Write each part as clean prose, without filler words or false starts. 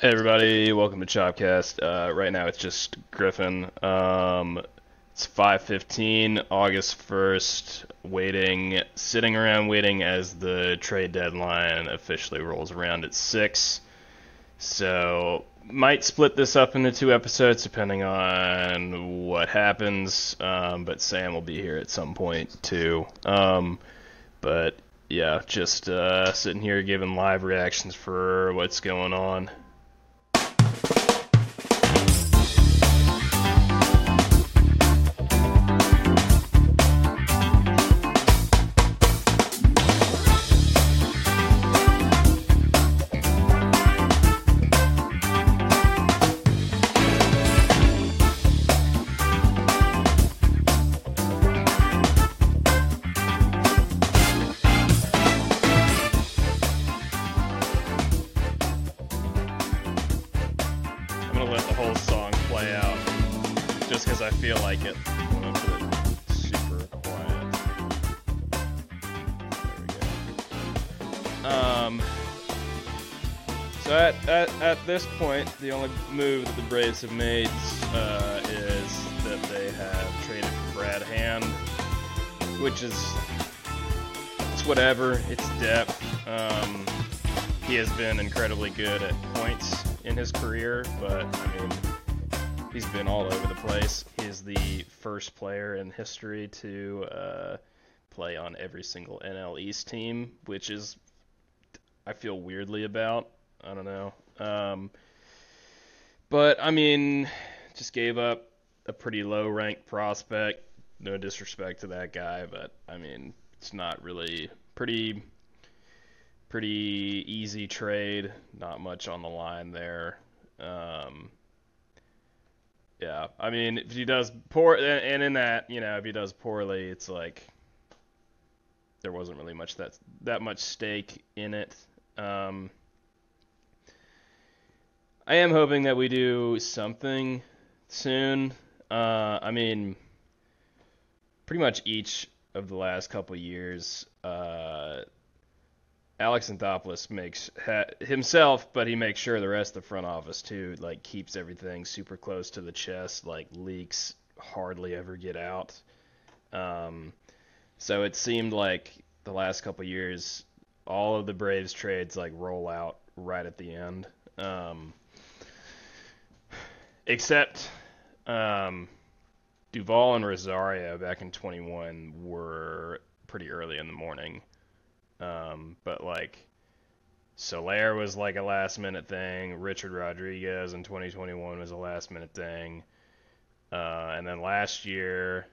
Hey everybody, welcome to Chopcast. Right now it's just Griffin. It's 5:15, August 1st, sitting around waiting as the trade deadline officially rolls around at 6. So, might split this up into two episodes depending on what happens, but Sam will be here at some point too. But yeah, just sitting here giving live reactions for what's going on. At this point, the only move that the Braves have made is that they have traded for Brad Hand, which is, it's whatever, it's depth. He has been incredibly good at points in his career, but I mean, he's been all over the place. He's the first player in history to play on every single NL East team, which is, I feel weirdly about. I don't know. But I mean, just gave up a pretty low ranked prospect. No disrespect to that guy, but I mean, it's not really pretty easy trade. Not much on the line there. Yeah, I mean, if he does poor, and in that, you know, if he does poorly, it's like there wasn't really much that much stake in it. I am hoping that we do something soon. I mean, pretty much each of the last couple years, Alex Anthopoulos makes himself, but he makes sure the rest of the front office too, like, keeps everything super close to the chest. Like, leaks hardly ever get out. So it seemed like the last couple years, all of the Braves trades like roll out right at the end. Except Duvall and Rosario back in 21 were pretty early in the morning. But like Soler was like a last minute thing. Richard Rodriguez in 2021 was a last minute thing. And then last year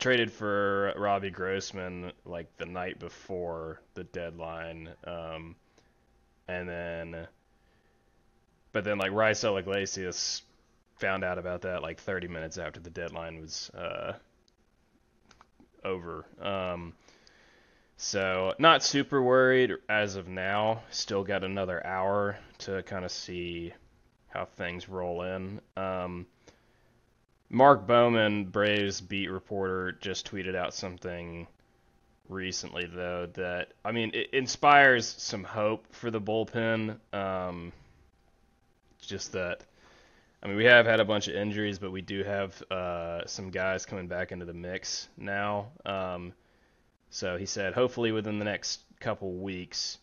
traded for Robbie Grossman like the night before the deadline. But then, like, Raisel Iglesias found out about that, like, 30 minutes after the deadline was over. So, not super worried as of now. Still got another hour to kind of see how things roll in. Mark Bowman, Braves beat reporter, just tweeted out something recently, though, that, I mean, it inspires some hope for the bullpen. Just that, I mean, we have had a bunch of injuries, but we do have some guys coming back into the mix now. So he said, hopefully within the next couple weeks,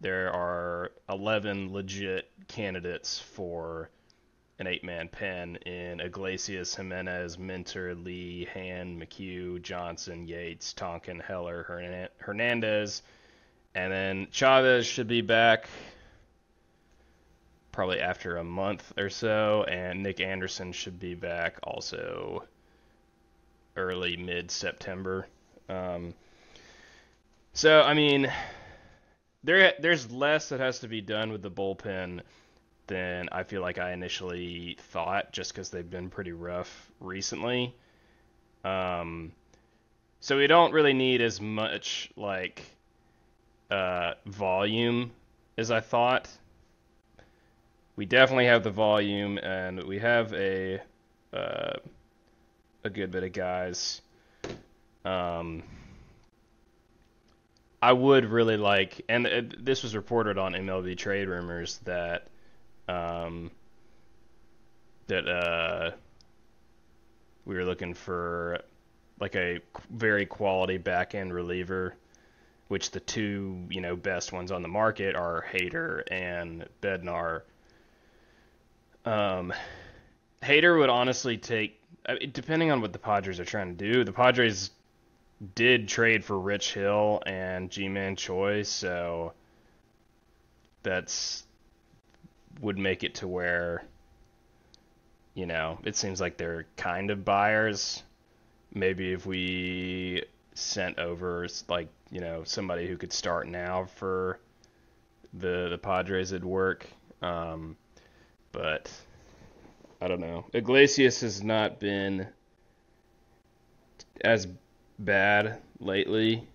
there are 11 legit candidates for an 8-man pen in Iglesias, Jimenez, Minter, Lee, Hand, McHugh, Johnson, Yates, Tonkin, Heller, Hernandez, and then Chavez should be back probably after a month or so, and Nick Anderson should be back also early, mid-September. So, I mean, there's less that has to be done with the bullpen than I feel like I initially thought, just because they've been pretty rough recently. So we don't really need as much, like, volume as I thought. We definitely have the volume, and we have a good bit of guys. I would really like, and this was reported on MLB Trade Rumors, that that we were looking for like a very quality back end reliever, which the two, you know, best ones on the market are Hader and Bednar. Hader would honestly take, depending on what the Padres are trying to do. The Padres did trade for Rich Hill and G-Man Choi, so that's would make it to where, you know, it seems like they're kind of buyers. Maybe if we sent over, like, you know, somebody who could start now for the Padres, it'd work. But I don't know. Iglesias has not been as bad lately,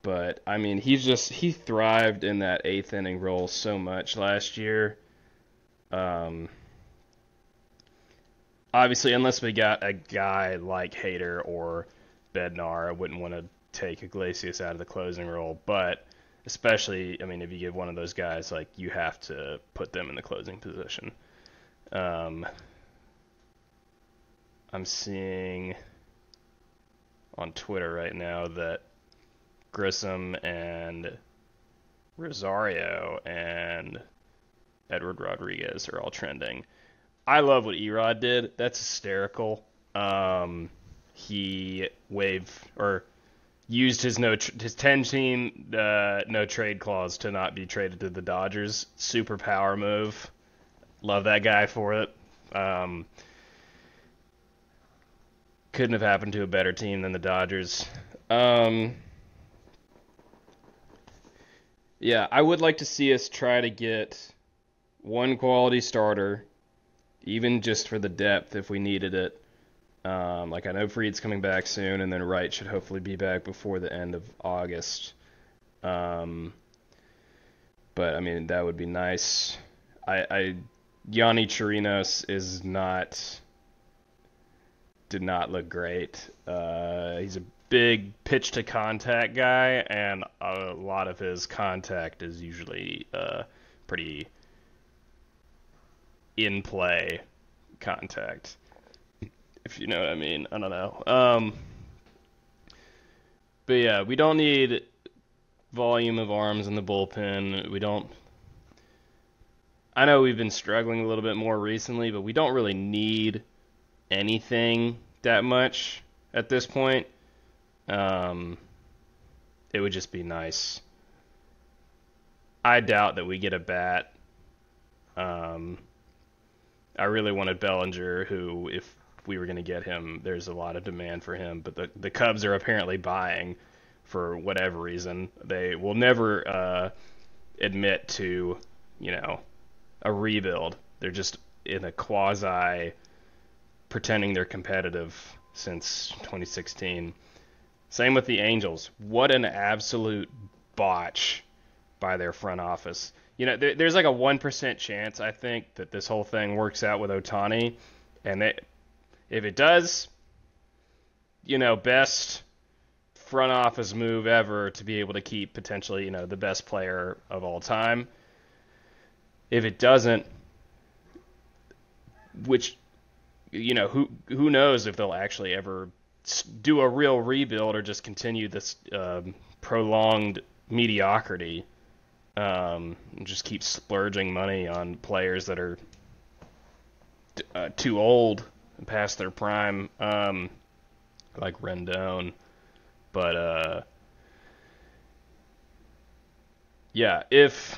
but I mean, he thrived in that eighth inning role so much last year. Obviously, unless we got a guy like Hader or Bednar, I wouldn't want to take Iglesias out of the closing role, but especially, I mean, if you give one of those guys, like, you have to put them in the closing position. I'm seeing on Twitter right now that Grissom and Rosario and Edward Rodriguez are all trending. I love what Erod did. That's hysterical. He waived or used his 10-team no trade clause to not be traded to the Dodgers. Super power move. Love that guy for it. Couldn't have happened to a better team than the Dodgers. Yeah, I would like to see us try to get one quality starter, even just for the depth if we needed it. Like, I know Fried's coming back soon, and then Wright should hopefully be back before the end of August. But, I mean, that would be nice. Yanni Chirinos did not look great. He's a big pitch-to-contact guy, and a lot of his contact is usually pretty in-play contact, if you know what I mean. I don't know. But yeah, we don't need volume of arms in the bullpen. We don't... I know we've been struggling a little bit more recently, but we don't really need anything that much at this point. It would just be nice. I doubt that we get a bat. I really wanted Bellinger, who, if we were going to get him, there's a lot of demand for him, but the Cubs are apparently buying for whatever reason. They will never admit to, you know, a rebuild. They're just in a quasi pretending they're competitive since 2016. Same with the Angels. What an absolute botch by their front office. You know, there's like a 1% chance, I think, that this whole thing works out with Otani. And if it does, you know, best front office move ever to be able to keep potentially, you know, the best player of all time. If it doesn't, which, you know, who knows if they'll actually ever do a real rebuild or just continue this prolonged mediocrity. And just keep splurging money on players that are too old and past their prime, like Rendon. But, yeah, if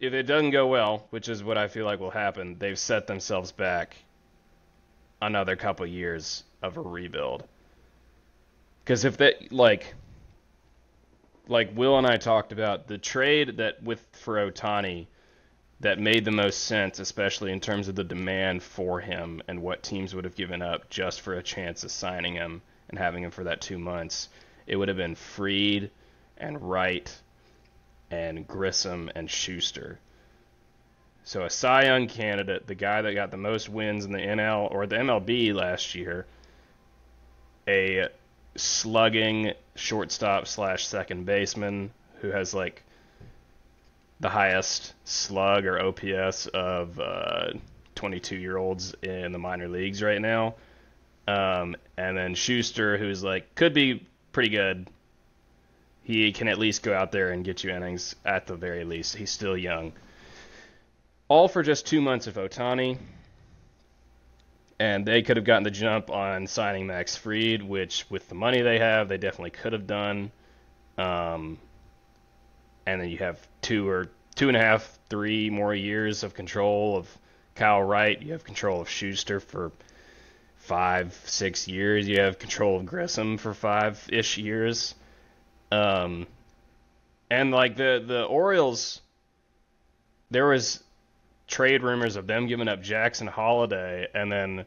it doesn't go well, which is what I feel like will happen, they've set themselves back another couple years of a rebuild. Because if they, like Will and I talked about, the trade that for Otani that made the most sense, especially in terms of the demand for him and what teams would have given up just for a chance of signing him and having him for that 2 months, it would have been Fried and Wright and Grissom and Schuster. So a Cy Young candidate, the guy that got the most wins in the NL or the MLB last year, a slugging shortstop / second baseman who has like the highest slug or OPS of 22-year-olds in the minor leagues right now. And then Schuster, who's like, could be pretty good. He can at least go out there and get you innings at the very least. He's still young. All for just 2 months of Otani. And they could have gotten the jump on signing Max Fried, which with the money they have, they definitely could have done. And then you have two and a half, three more years of control of Kyle Wright. You have control of Schuster for 5-6 years. You have control of Grissom for 5-ish years. And like the Orioles, there was trade rumors of them giving up Jackson Holliday and then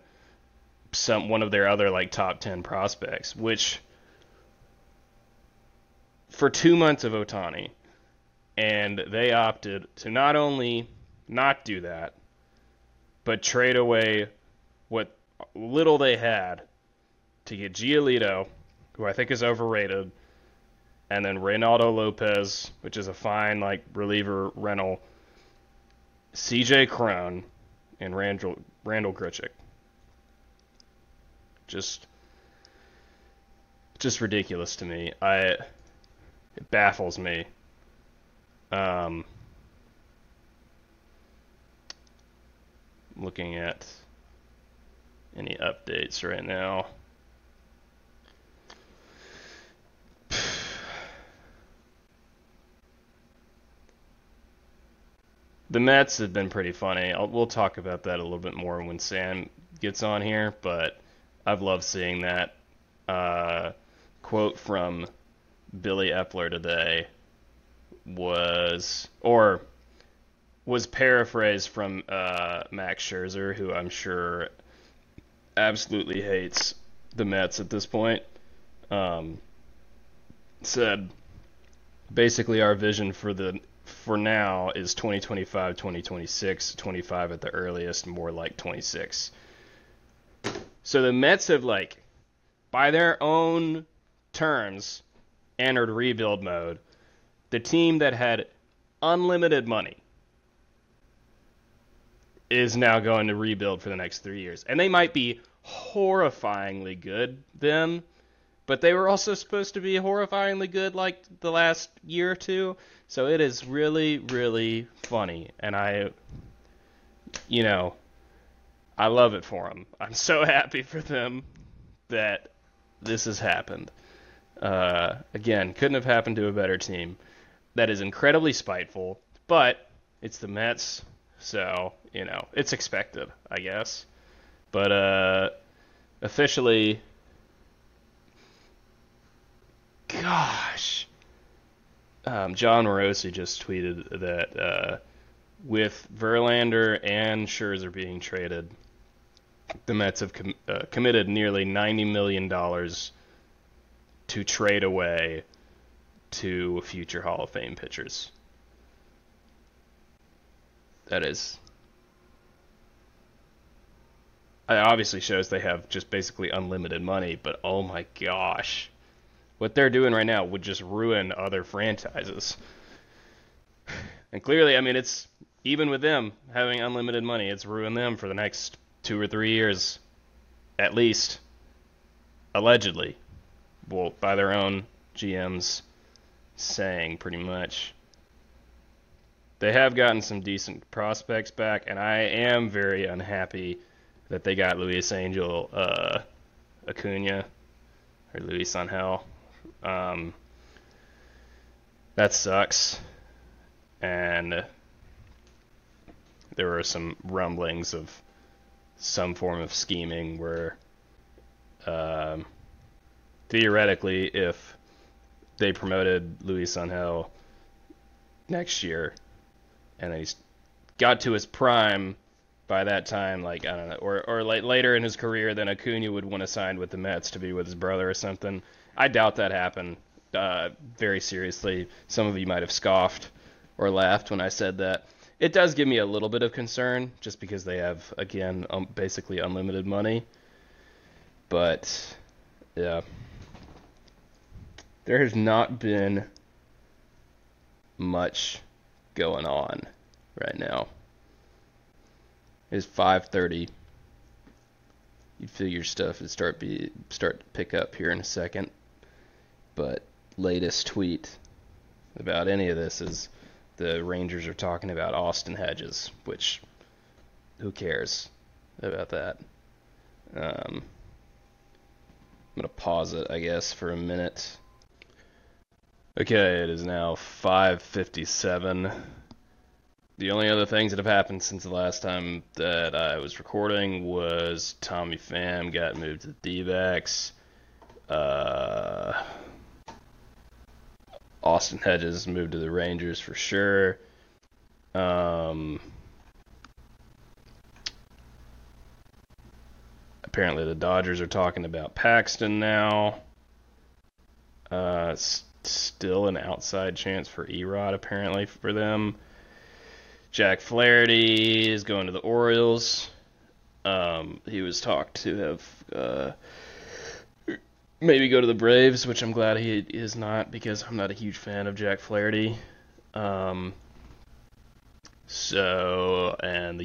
one of their other like top 10 prospects, which for 2 months of Otani, and they opted to not only not do that, but trade away what little they had to get Giolito, who I think is overrated, and then Reynaldo Lopez, which is a fine like reliever rental, C.J. Cron, and Randal Grichuk. Just ridiculous to me. It baffles me. Looking at any updates right now. The Mets have been pretty funny. We'll talk about that a little bit more when Sam gets on here, but I've loved seeing that quote from Billy Epler today was paraphrased from Max Scherzer, who I'm sure absolutely hates the Mets at this point. Said basically our vision for now is 2025, 2026, 25 at the earliest, more like 26. So the Mets have, like, by their own terms, entered rebuild mode. The team that had unlimited money is now going to rebuild for the next 3 years. And they might be horrifyingly good then, but they were also supposed to be horrifyingly good like the last year or two. So it is really, really funny. And I love it for them. I'm so happy for them that this has happened. Again, couldn't have happened to a better team. That is incredibly spiteful, but it's the Mets. So, it's expected, I guess. But officially, gosh, John Morosi just tweeted that with Verlander and Scherzer being traded, the Mets have committed nearly $90 million to trade away to future Hall of Fame pitchers. That is... It obviously shows they have just basically unlimited money, but oh my gosh. What they're doing right now would just ruin other franchises. And clearly, it's even with them having unlimited money, it's ruined them for the next 2 or 3 years, at least, allegedly. Well, by their own GM's saying, pretty much. They have gotten some decent prospects back, and I am very unhappy that they got Luis Angel Acuna, or Luis Angel. That sucks. And there were some rumblings of some form of scheming where theoretically, if they promoted Luis Angel next year and then he's got to his prime by that time, like, I don't know, or like later in his career, then Acuna would want to sign with the Mets to be with his brother or something. I doubt that happened very seriously. Some of you might have scoffed or laughed when I said that. It does give me a little bit of concern just because they have, again, basically unlimited money. But, yeah. There has not been much going on right now. It's 5:30. You feel your stuff and start to pick up here in a second. But latest tweet about any of this is the Rangers are talking about Austin Hedges, which who cares about that? I'm going to pause it, I guess, for a minute. Okay, it is now 5:57. The only other things that have happened since the last time that I was recording was Tommy Pham got moved to the D-backs. Austin Hedges moved to the Rangers for sure. Apparently the Dodgers are talking about Paxton now. Still an outside chance for Erod apparently for them. Jack Flaherty is going to the Orioles. He was talked to have maybe go to the Braves, which I'm glad he is not because I'm not a huge fan of Jack Flaherty. And the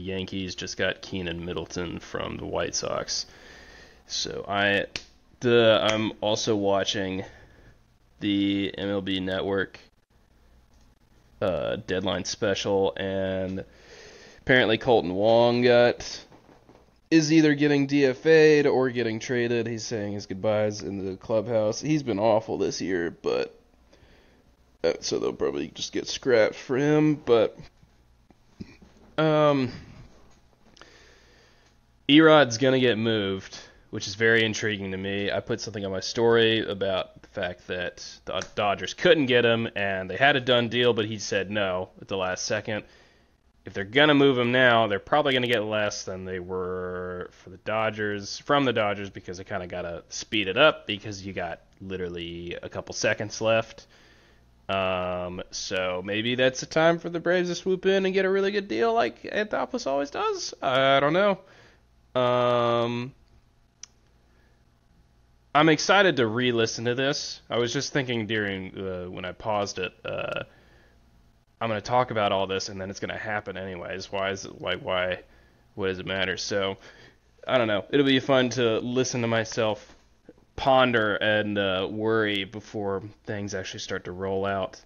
Yankees just got Keenan Middleton from the White Sox. So I'm also watching the MLB Network deadline special, and apparently Colton Wong is either getting DFA'd or getting traded. He's saying his goodbyes in the clubhouse. He's been awful this year, but so they'll probably just get scrapped for him. But Erod's gonna get moved, which is very intriguing to me. I put something on my story about the fact that the Dodgers couldn't get him, and they had a done deal, but he said no at the last second. If they're going to move him now, they're probably going to get less than they were from the Dodgers, because they kind of got to speed it up because you got literally a couple seconds left. So maybe that's the time for the Braves to swoop in and get a really good deal like Anthopoulos always does. I don't know. I'm excited to re-listen to this. I was just thinking during when I paused it, I'm going to talk about all this, and then it's going to happen anyways. What does it matter? So, I don't know. It'll be fun to listen to myself ponder and worry before things actually start to roll out.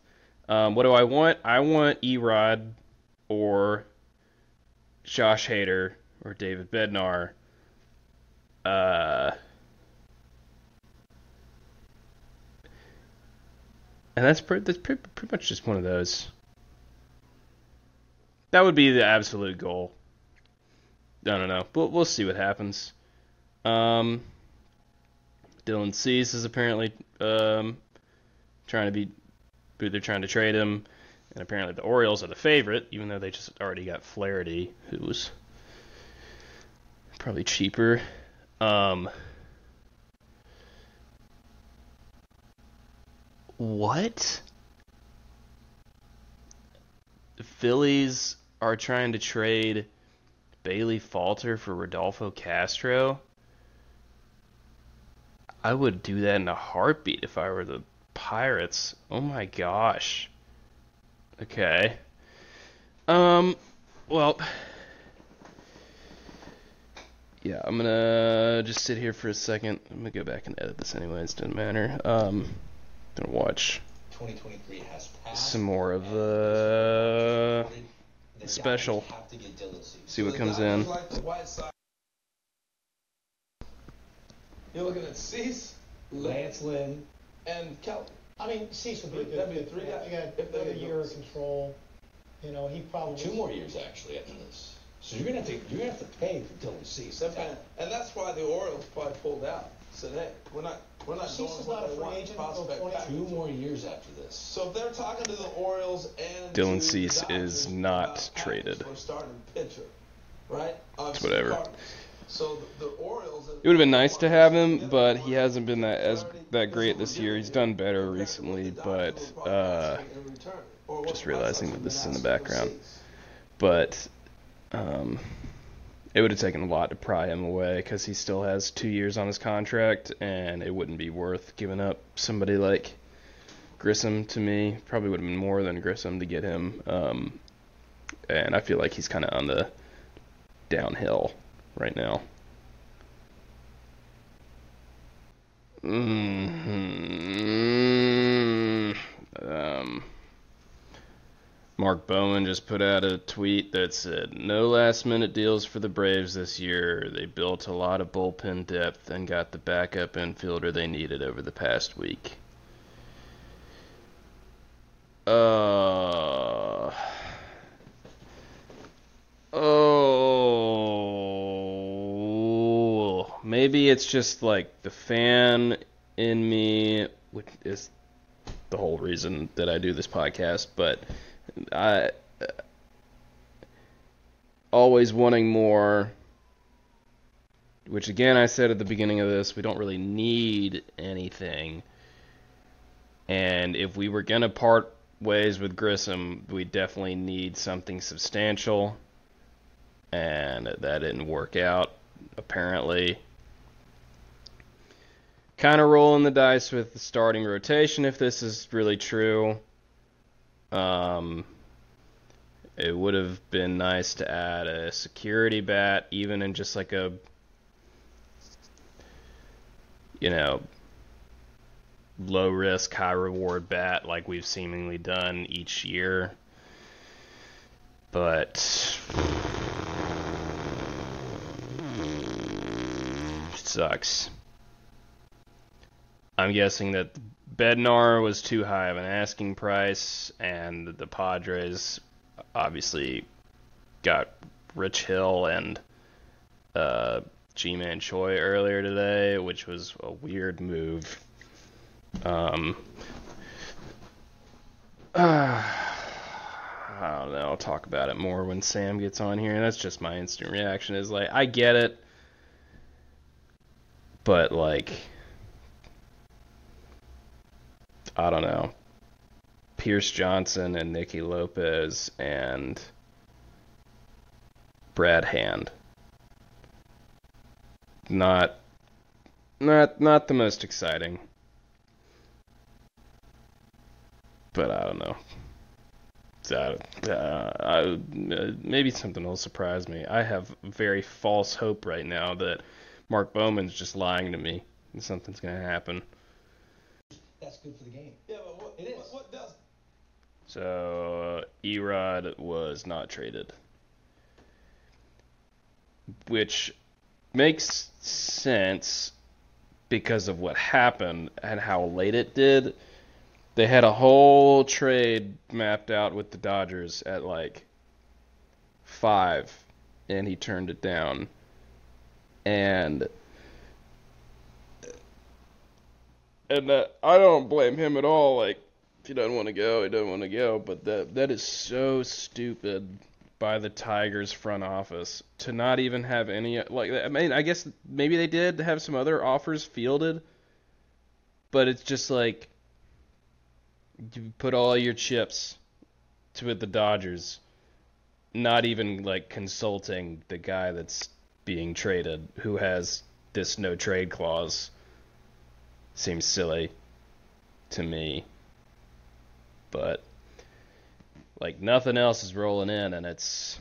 What do I want? I want Erod or Josh Hader or David Bednar. And that's pretty much just one of those. That would be the absolute goal. I don't know. We'll see what happens. Dylan Cease is apparently they're trying to trade him, and apparently the Orioles are the favorite, even though they just already got Flaherty, who was probably cheaper. What? The Phillies are trying to trade Bailey Falter for Rodolfo Castro. I would do that in a heartbeat if I were the Pirates. Oh my gosh. Okay. Well, yeah, I'm gonna just sit here for a second. I'm gonna go back and edit this anyways. Doesn't matter. I'm gonna watch 2023 has passed. Some more of the special. See what comes in. You're looking at Cease, Lance Lynn, and Cal. I mean, Cease would be good. That'd be a three. You got another year of control. You know, he probably 2 more years actually after this. So you're gonna have to pay for Dylan Cease. And that's why the Orioles probably pulled out. So hey, we're not doing what they want. Prospect 2 more years after this. So if they're talking to the Orioles and Dylan Cease is not traded. Pitcher, right? Whatever. So the Orioles. It would have been nice to have him, but he hasn't been that great this year. He's done better recently, but just realizing that this is in the background. But it would have taken a lot to pry him away because he still has 2 years on his contract, and it wouldn't be worth giving up somebody like Grissom to me. Probably would have been more than Grissom to get him. and I feel like he's kind of on the downhill right now. Mark Bowman just put out a tweet that said, "No last-minute deals for the Braves this year. They built a lot of bullpen depth and got the backup infielder they needed over the past week." Oh. Maybe it's just, like, the fan in me, which is the whole reason that I do this podcast, but I always wanting more, which again I said at the beginning of this, we don't really need anything, and if we were going to part ways with Grissom, we definitely need something substantial, and that didn't work out apparently. Kind of rolling the dice with the starting rotation if this is really true. It would have been nice to add a security bat, even in just like a, you know, low risk, high reward bat like we've seemingly done each year. But it sucks. I'm guessing that Bednar was too high of an asking price, and the Padres obviously got Rich Hill and G-Man Choi earlier today, which was a weird move. I don't know. I'll talk about it more when Sam gets on here. That's just my instant reaction. Is like, I get it, but like, I don't know, Pierce Johnson and Nicky Lopez and Brad Hand. Not the most exciting. But I don't know. Maybe something will surprise me. I have very false hope right now that Mark Bowman's just lying to me and something's going to happen. That's good for the game. Yeah, but what it is. What does? So Erod was not traded, which makes sense because of what happened and how late it did. They had a whole trade mapped out with the Dodgers at like 5, and he turned it down, and. And I don't blame him at all. Like, if he doesn't want to go, he doesn't want to go. But that is so stupid by the Tigers front office to not even have any. Like, I mean, I guess maybe they did have some other offers fielded. But it's just like, you put all your chips with the Dodgers, not even like consulting the guy that's being traded who has this no trade clause. Seems silly to me, but like nothing else is rolling in, and it's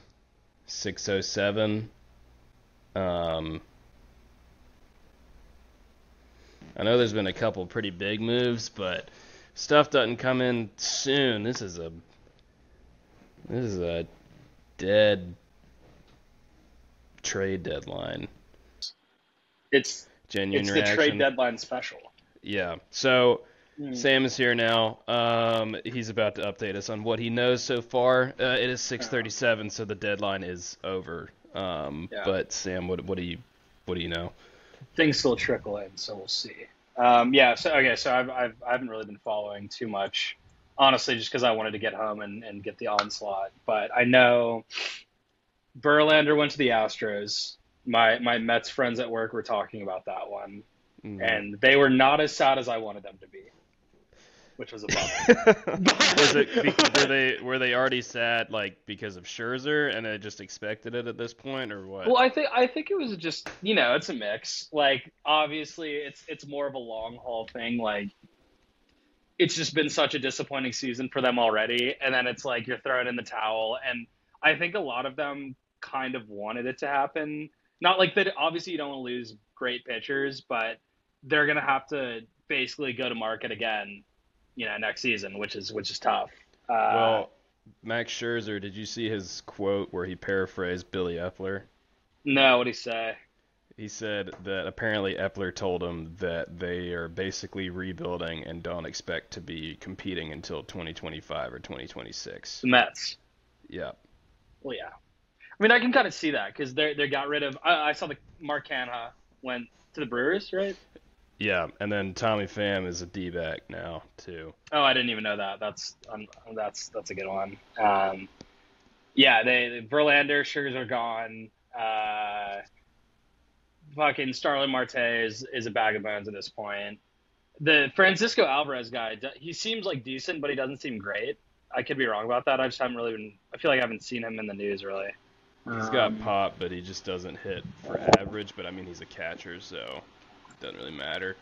6:07. I know there's been a couple pretty big moves, but stuff doesn't come in soon. This is a dead trade deadline. It's genuine. It's reaction. The trade deadline special. Yeah, so Sam is here now. He's about to update us on what he knows so far. It is 6:37, so the deadline is over. But Sam, what do you know? Things still trickle in, so we'll see. So I haven't really been following too much, honestly, just because I wanted to get home and get the onslaught. But I know Verlander went to the Astros. My Mets friends at work were talking about that one. And they were not as sad as I wanted them to be, which was a bummer. were they already sad, like, because of Scherzer, and I just expected it at this point, or what? Well, I think it was just, you know, it's a mix. Like, obviously, it's more of a long haul thing. Like, it's just been such a disappointing season for them already, and then it's like you're throwing in the towel. And I think a lot of them kind of wanted it to happen. Not like that, obviously you don't want to lose great pitchers, but they're going to have to basically go to market again, you know, next season, which is tough. Well, Max Scherzer, did you see his quote where he paraphrased Billy Epler? No, what'd he say? He said that apparently Epler told him that they are basically rebuilding and don't expect to be competing until 2025 or 2026. The Mets. Yeah. Well, yeah. I mean, I can kind of see that because they got rid of – I saw the Mark Canha went to the Brewers, right? Yeah, and then Tommy Pham is a D-back now too. Oh, I didn't even know that. That's a good one. Yeah, Verlander, Scherzer gone. Fucking Starlin Marte is a bag of bones at this point. The Francisco Alvarez guy, he seems like decent, but he doesn't seem great. I could be wrong about that. I just haven't really been – I feel like I haven't seen him in the news really. He's got pop, but he just doesn't hit for average. But, I mean, he's a catcher, so it doesn't really matter.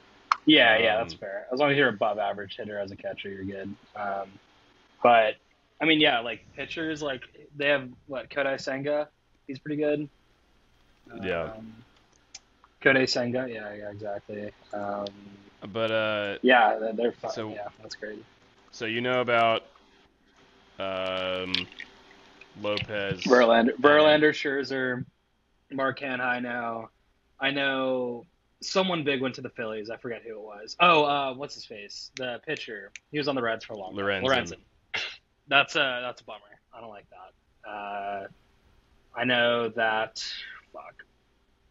Yeah, yeah, that's fair. As long as you're above average hitter as a catcher, you're good. But, I mean, yeah, like pitchers, like they have, what, Kodai Senga? He's pretty good. Yeah. Kodai Senga, yeah, exactly. Yeah, they're fun. So, yeah, that's great. So you know about Lopez, Verlander, Scherzer, Mark Canha now. I know someone big went to the Phillies. I forget who it was. Oh, what's his face? The pitcher. He was on the Reds for a long time. Lorenzen. That's a bummer. I don't like that. I know that. Fuck.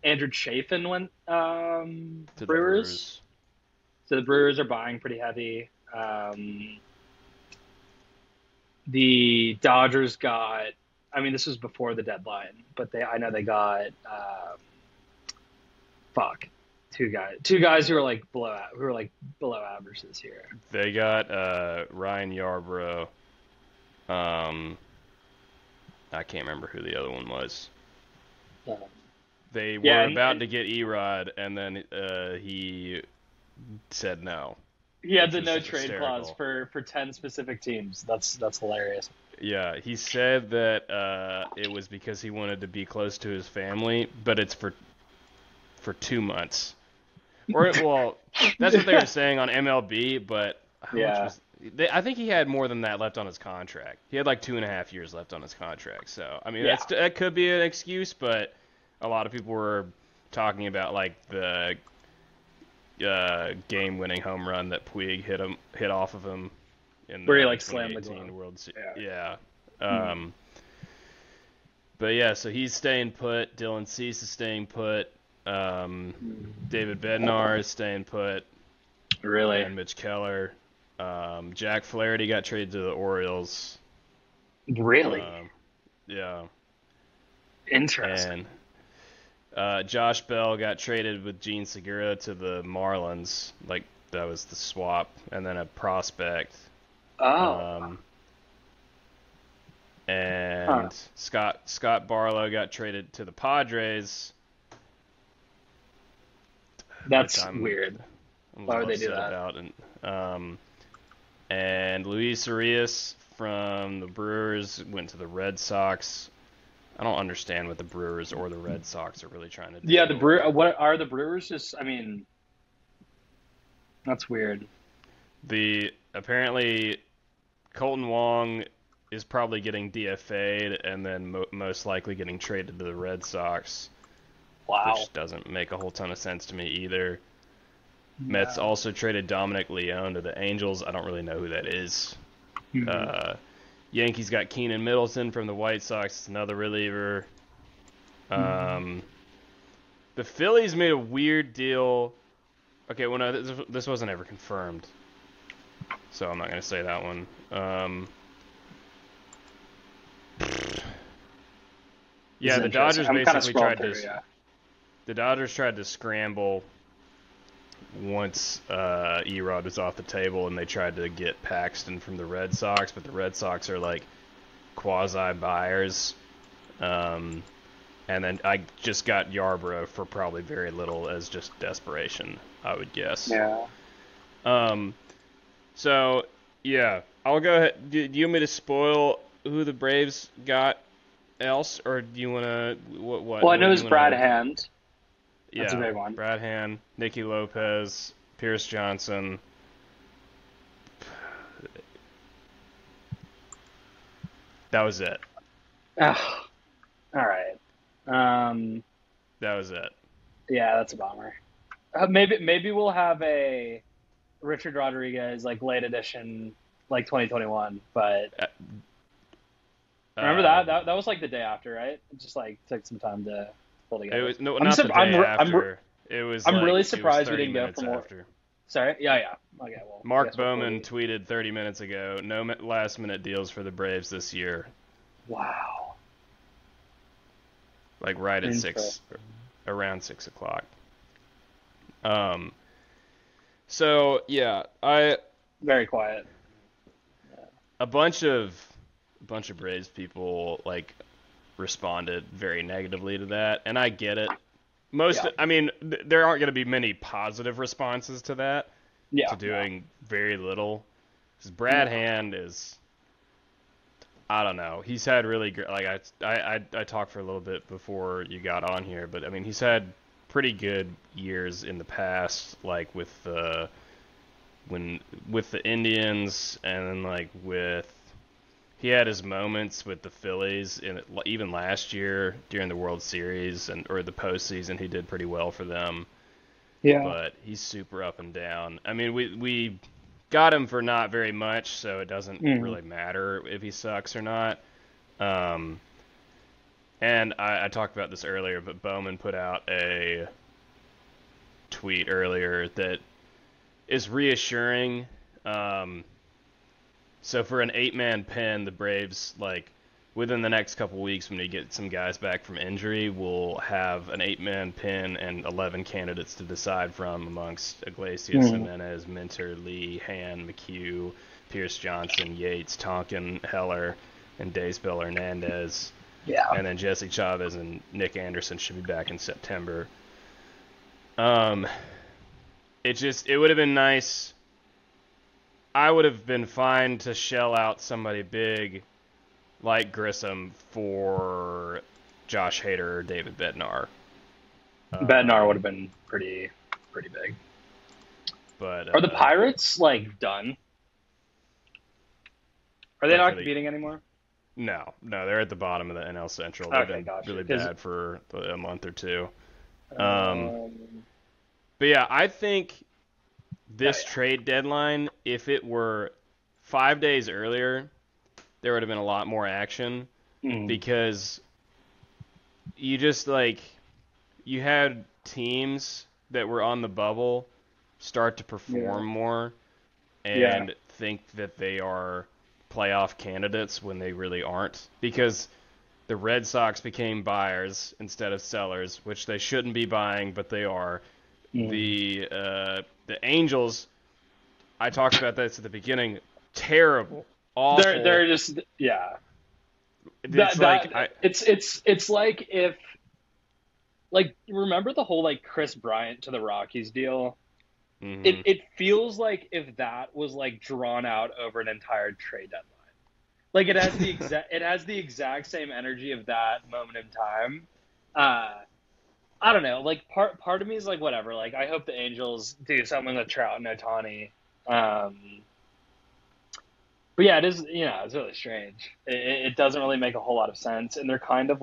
Andrew Chafin went to Brewers. So the Brewers are buying pretty heavy. The Dodgers got, I mean, this was before the deadline, but I know they got, two guys who were like below average this year. They got Ryan Yarbrough. I can't remember who the other one was. They were about to get Erod, and then he said no. He had the no trade clause for 10 specific teams. That's hilarious. Yeah, he said that it was because he wanted to be close to his family, but it's for 2 months. Or well, that's what they were saying on MLB. But I think he had more than that left on his contract. He had like 2.5 years left on his contract. So I mean, that could be an excuse, but a lot of people were talking about like the game-winning home run that Puig hit off of him in where he like slammed the World Series. Yeah. But yeah, so he's staying put. Dylan Cease is staying put. David Bednar is staying put. Really? And Mitch Keller. Jack Flaherty got traded to the Orioles. Really? Yeah. Interesting. And Josh Bell got traded with Gene Segura to the Marlins. Like, that was the swap. And then a prospect. Oh. And Scott Barlow got traded to the Padres. That's weird. Why would they do that? And Luis Urias from the Brewers went to the Red Sox. I don't understand what the Brewers or the Red Sox are really trying to do. Yeah, what are the Brewers just? I mean, that's weird. Apparently, Colton Wong is probably getting DFA'd and then most likely getting traded to the Red Sox. Wow, which doesn't make a whole ton of sense to me either. No. Mets also traded Dominic Leone to the Angels. I don't really know who that is. Mm-hmm. Yankees got Keenan Middleton from the White Sox, another reliever. The Phillies made a weird deal. Okay, well, no, this wasn't ever confirmed, so I'm not going to say that one. Yeah, the Dodgers basically The Dodgers tried to scramble once Erod was off the table, and they tried to get Paxton from the Red Sox, but the Red Sox are like quasi buyers, and then I just got Yarbrough for probably very little as just desperation, I would guess. Yeah. So yeah, I'll go ahead. Do you want me to spoil who the Braves got else, or do you want to what? Well, I know it's Brad Hand. Yeah, that's a big one. Brad Hand, Nicky Lopez, Pierce Johnson. That was it. Oh, all right. That was it. Yeah, that's a bummer. Maybe we'll have a Richard Rodriguez like late edition, like 2021. But remember that was like the day after, right? It just like took some time to pull together. It was really surprised we didn't go for more. Sorry. Yeah. Okay. Well, Mark Bowman tweeted 30 minutes ago, no last minute deals for the Braves this year. Wow. Like right at around 6 o'clock. So yeah, very quiet. Yeah. A bunch of Braves people like responded very negatively to that, and I get it. Most, yeah. I mean, there aren't going to be many positive responses to that. Yeah. To doing very little. Because Brad Hand is, I don't know. He's had really great. Like I talked for a little bit before you got on here, but I mean, he's had pretty good years in the past, like with the Indians, and then like with he had his moments with the Phillies, and even last year during the World Series or the postseason, he did pretty well for them. Yeah, but he's super up and down. I mean, we got him for not very much, so it doesn't really matter if he sucks or not. And I talked about this earlier, but Bowman put out a tweet earlier that is reassuring. So for an 8-man pen, the Braves, like, within the next couple weeks when we get some guys back from injury, will have an 8-man pen and 11 candidates to decide from amongst Iglesias, Jimenez, Minter, Lee, Hand, McHugh, Pierce Johnson, Yates, Tonkin, Heller, and Daysbell Hernandez. Yeah. And then Jesse Chavez and Nick Anderson should be back in September. It would have been nice. I would have been fine to shell out somebody big like Grissom for Josh Hader or David Bednar. Bednar would have been pretty big. But are the Pirates like done? Are they not competing anymore? No, they're at the bottom of the NL Central. They've been really bad for a month or two. But yeah, I think this trade deadline, if it were 5 days earlier, there would have been a lot more action because you just like you had teams that were on the bubble start to perform more and think that they are playoff candidates when they really aren't, because the Red Sox became buyers instead of sellers, which they shouldn't be buying, but they are. The Angels, I talked about this at the beginning, terrible, awful. They're just It's like if remember the whole Chris Bryant to the Rockies deal. It feels like if that was drawn out over an entire trade deadline, it has the exact same energy of that moment in time. I don't know. Part of me is whatever. I hope the Angels do something with Trout and Otani. But yeah, it is. It's really strange. It doesn't really make a whole lot of sense, and they're kind of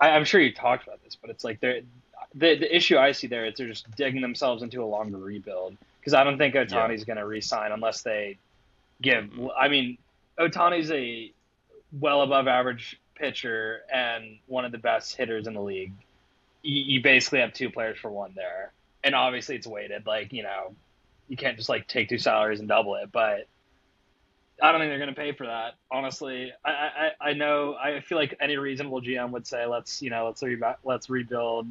I'm sure you talked about this, but it's the issue I see there is they're just digging themselves into a longer rebuild, because I don't think Otani's going to re-sign unless they give. I mean, Otani's a well above average pitcher and one of the best hitters in the league. You basically have two players for one there, and obviously it's weighted. You can't just take two salaries and double it, but I don't think they're going to pay for that. Honestly, I know. I feel like any reasonable GM would say let's rebuild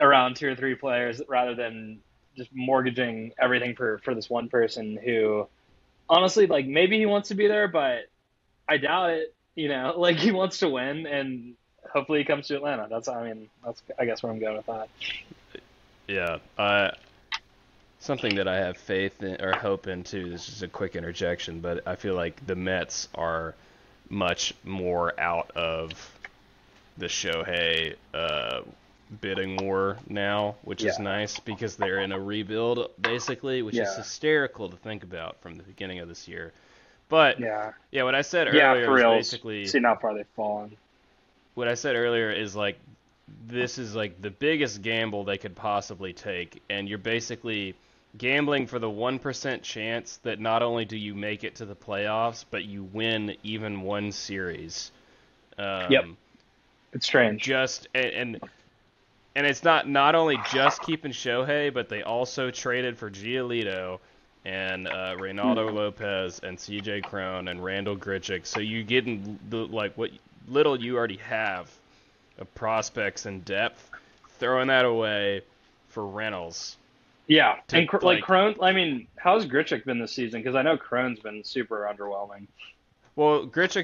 around two or three players rather than just mortgaging everything for this one person who, honestly, maybe he wants to be there, but I doubt it. He wants to win, and hopefully he comes to Atlanta. That's I guess where I'm going with that. Yeah. Something that I have faith in or hope in too, this is a quick interjection, but I feel like the Mets are much more out of the Shohei bidding war now, which is nice because they're in a rebuild basically, which is hysterical to think about from the beginning of this year. But yeah, what I said earlier is basically seeing how far they've fallen. What I said earlier is like this is like the biggest gamble they could possibly take, and you're basically gambling for the 1% chance that not only do you make it to the playoffs, but you win even one series. Yep, it's strange. Just and it's not only just keeping Shohei, but they also traded for Giolito and Reynaldo Lopez and C.J. Cron and Randal Grichuk. So you're getting like what little you already have of prospects and depth, throwing that away for Reynolds. Yeah, and like Cron, I mean, how's Grichuk been this season? Because I know Cron's been super underwhelming. Well, Grichuk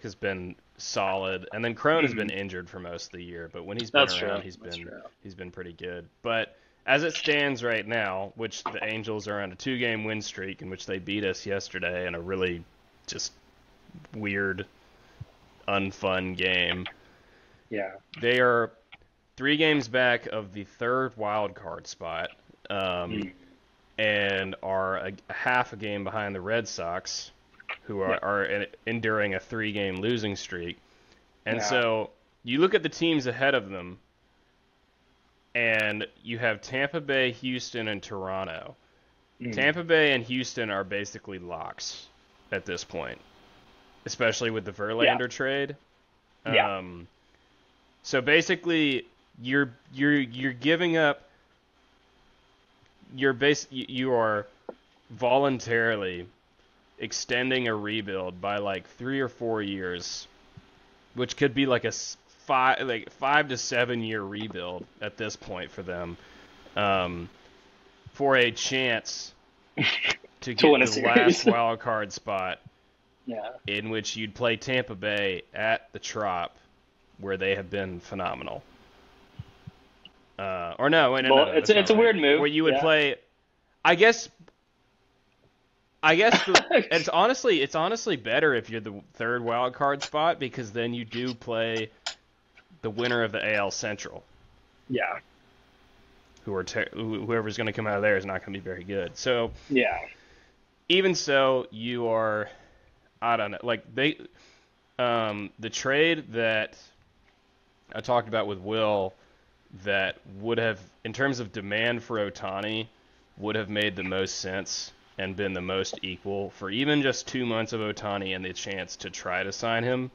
has been solid, and then Cron has been injured for most of the year. But when he's been around, he's been pretty good. But as it stands right now, which the Angels are on a 2-game win streak in which they beat us yesterday in a really just weird, unfun game. Yeah, they are 3 games back of the 3rd wild card spot, and are a half a game behind the Red Sox, who are enduring a 3-game losing streak. And so you look at the teams ahead of them, and you have Tampa Bay, Houston, and Toronto. Tampa Bay and Houston are basically locks at this point, especially with the Verlander trade. So basically, you're giving up. You are voluntarily extending a rebuild by like 3 or 4 years, which could be like a 5 to 7 year rebuild at this point for them, for a chance to get the last wild card spot, in which you'd play Tampa Bay at the Trop, where they have been phenomenal. It's a weird move. Where you would play, I guess it's honestly better if you're the 3rd wild card spot, because then you do play the winner of the AL Central. Yeah. Whoever's going to come out of there is not going to be very good. So even so, you are, I don't know, like they, the trade that I talked about with Will that would have, in terms of demand for Otani, would have made the most sense and been the most equal for even just 2 months of Otani and the chance to try to sign him.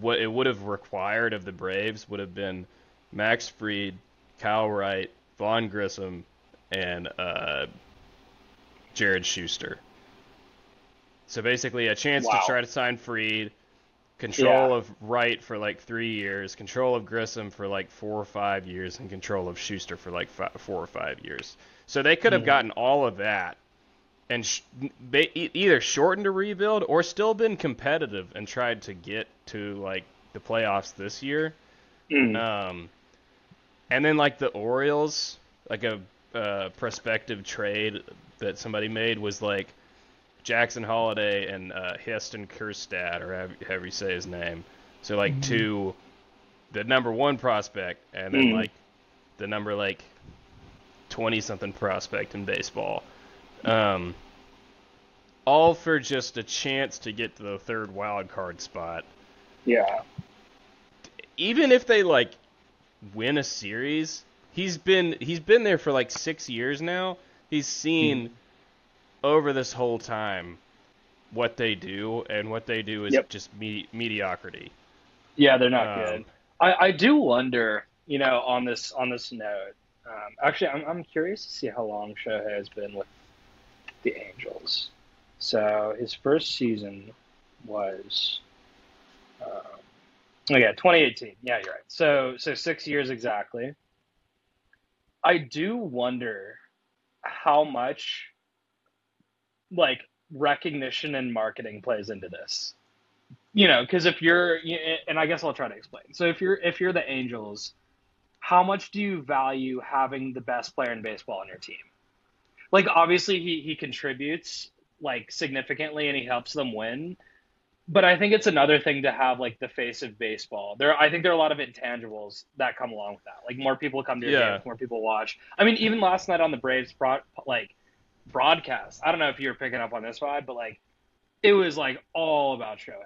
What it would have required of the Braves would have been Max Fried, Kyle Wright, Vaughn Grissom, and Jared Schuster. So basically a chance to try to sign Fried, control of Wright for like 3 years, control of Grissom for like 4 or 5 years, and control of Schuster for like 4 or 5 years. So they could have gotten all of that and they either shortened a rebuild or still been competitive and tried to get to like the playoffs this year. And then like the Orioles, like a prospective trade that somebody made was like Jackson Holiday and Heston Kjerstad, or however you say his name. So like to the number 1 prospect and then like the number like 20 something prospect in baseball, all for just a chance to get to the 3rd wild card spot. Yeah. Even if they like win a series, he's been there for like 6 years now. He's seen over this whole time what they do, and what they do is just mediocrity. Yeah, they're not good. I do wonder, you know, on this note, actually, I'm curious to see how long Shohei has been with the Angels. So his first season was 2018. Yeah, you're right. So 6 years exactly. I do wonder how much like recognition and marketing plays into this, you know, because if you're, and I guess I'll try to explain. So if you're the Angels, how much do you value having the best player in baseball on your team? Like obviously he contributes like significantly and he helps them win, But I think it's another thing to have like the face of baseball. I think there are a lot of intangibles that come along with that. Like more people come to your games, more people watch. I mean, even last night on the Braves broadcast, I don't know if you were picking up on this vibe, but like it was like all about Shohei.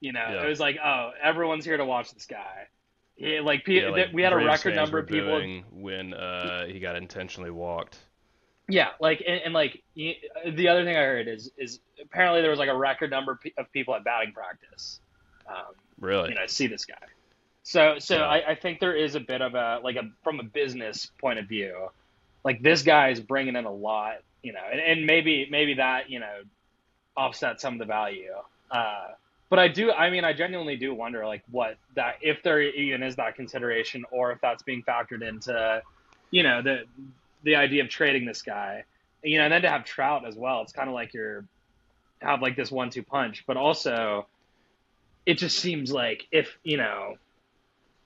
You know, it was like, oh, everyone's here to watch this guy. Yeah, like, we had a record number of people when he got intentionally walked. Yeah, like and like the other thing I heard is apparently there was like a record number of people at batting practice. Really, you know, see this guy. So I think there is a bit of a from a business point of view, like this guy is bringing in a lot, you know, and maybe that, you know, offsets some of the value. But I genuinely do wonder like what that, if there even is that consideration, or if that's being factored into, you know, the idea of trading this guy, you know, and then to have Trout as well. It's kind of like have like this 1-2 punch, but also it just seems like, if, you know,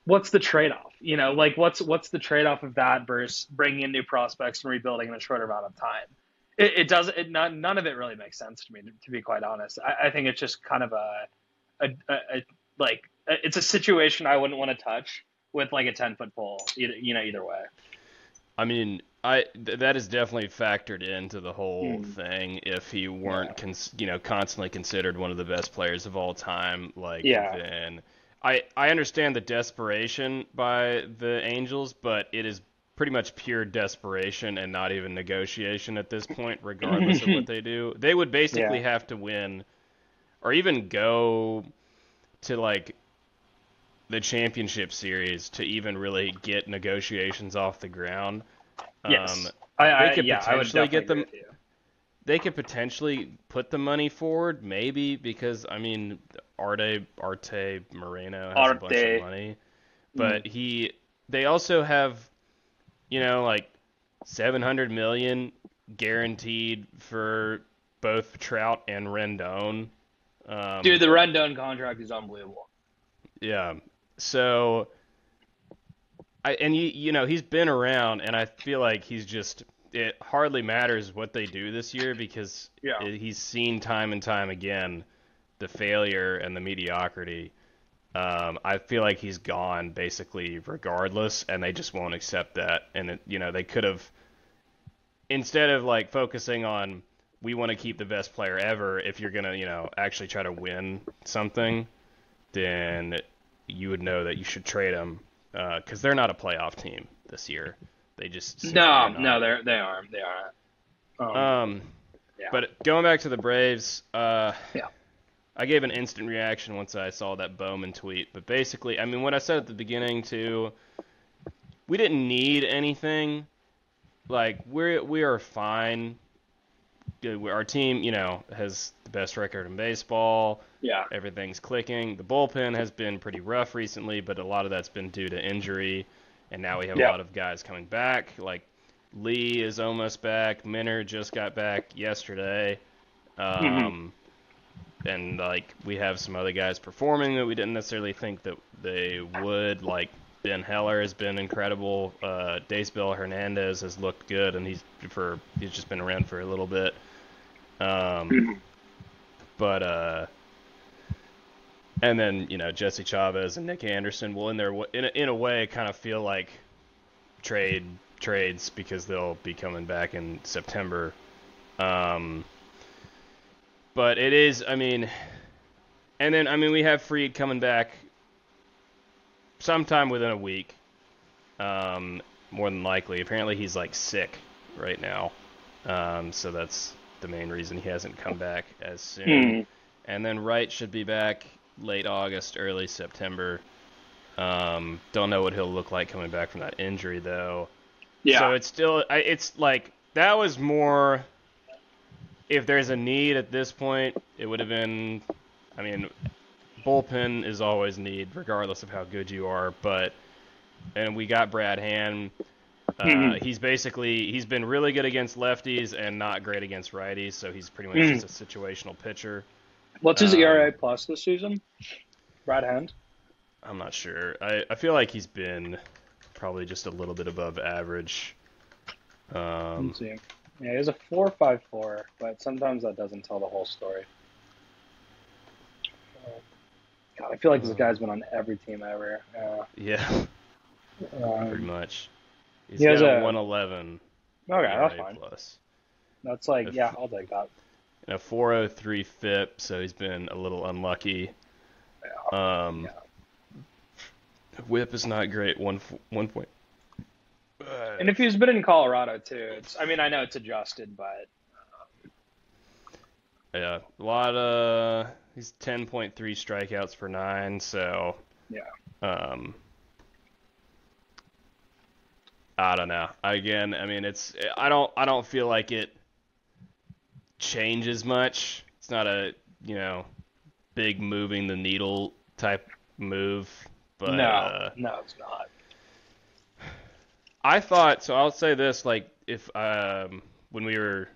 what's the trade-off, you know, like what's the trade-off of that versus bringing in new prospects and rebuilding in a shorter amount of time? None of it really makes sense to me, to be quite honest. I think it's just kind of it's a situation I wouldn't want to touch with like a 10-foot pole, you know, either way. I mean, that is definitely factored into the whole thing. If he weren't, constantly considered one of the best players of all time, then I understand the desperation by the Angels, but it is pretty much pure desperation and not even negotiation at this point, regardless of what they do. They would basically have to win or even go to like the championship series to even really get negotiations off the ground. Yes. They could potentially put the money forward, maybe, because I mean, Arte Moreno has a bunch of money, but they also have, you know, like $700 million guaranteed for both Trout and Rendon. Dude, the Rendon contract is unbelievable. Yeah. So he's been around, and I feel like he's just, it hardly matters what they do this year, because he's seen time and time again the failure and the mediocrity. I feel like he's gone basically regardless, and they just won't accept that. And, they could have, instead of like focusing on, we want to keep the best player ever, if you're going to, actually try to win something, then you would know that you should trade him, because they're not a playoff team this year. They just... They are. But going back to the Braves, I gave an instant reaction once I saw that Bowman tweet, but basically, I mean, what I said at the beginning too, we didn't need anything. Like, we are fine. Our team, has the best record in baseball. Yeah. Everything's clicking. The bullpen has been pretty rough recently, but a lot of that's been due to injury, and now we have a lot of guys coming back. Like, Lee is almost back. Minter just got back yesterday. And, like, we have some other guys performing that we didn't necessarily think that they would. Like, Ben Heller has been incredible. Daysbell Hernandez has looked good, and he's just been around for a little bit. And then, Jesse Chavez and Nick Anderson will, in a way, kind of feel like trades because they'll be coming back in September. But it is, I mean, and then, I mean, we have Fried coming back sometime within a week, more than likely. Apparently he's, like, sick right now, so that's the main reason he hasn't come back as soon. And then Wright should be back late August, early September. Don't know what he'll look like coming back from that injury, though. Yeah. So it's still, it's, like, that was more... If there's a need at this point, it would have been, I mean, bullpen is always need, regardless of how good you are. But, and we got Brad Hand. He's been really good against lefties and not great against righties. So he's pretty much just a situational pitcher. What's his ERA plus this season? Brad Hand? I'm not sure. I feel like he's been probably just a little bit above average. Let's see. Yeah, he has a 4.54, but sometimes that doesn't tell the whole story. I feel like this guy's been on every team ever. Yeah. Pretty much. He has got a 111. Okay, that's fine. Plus. That's like, yeah, I'll take that. And a 403 FIP, so he's been a little unlucky. Yeah. Whip is not great, one point. And if he's been in Colorado, too, I know it's adjusted, but... yeah, a lot of... He's 10.3 strikeouts per 9, so... Yeah. I don't know. Again, it's... I don't feel like it changes much. It's not a, big moving the needle type move, but... No, it's not. I thought, so I'll say this, like, if, when we were,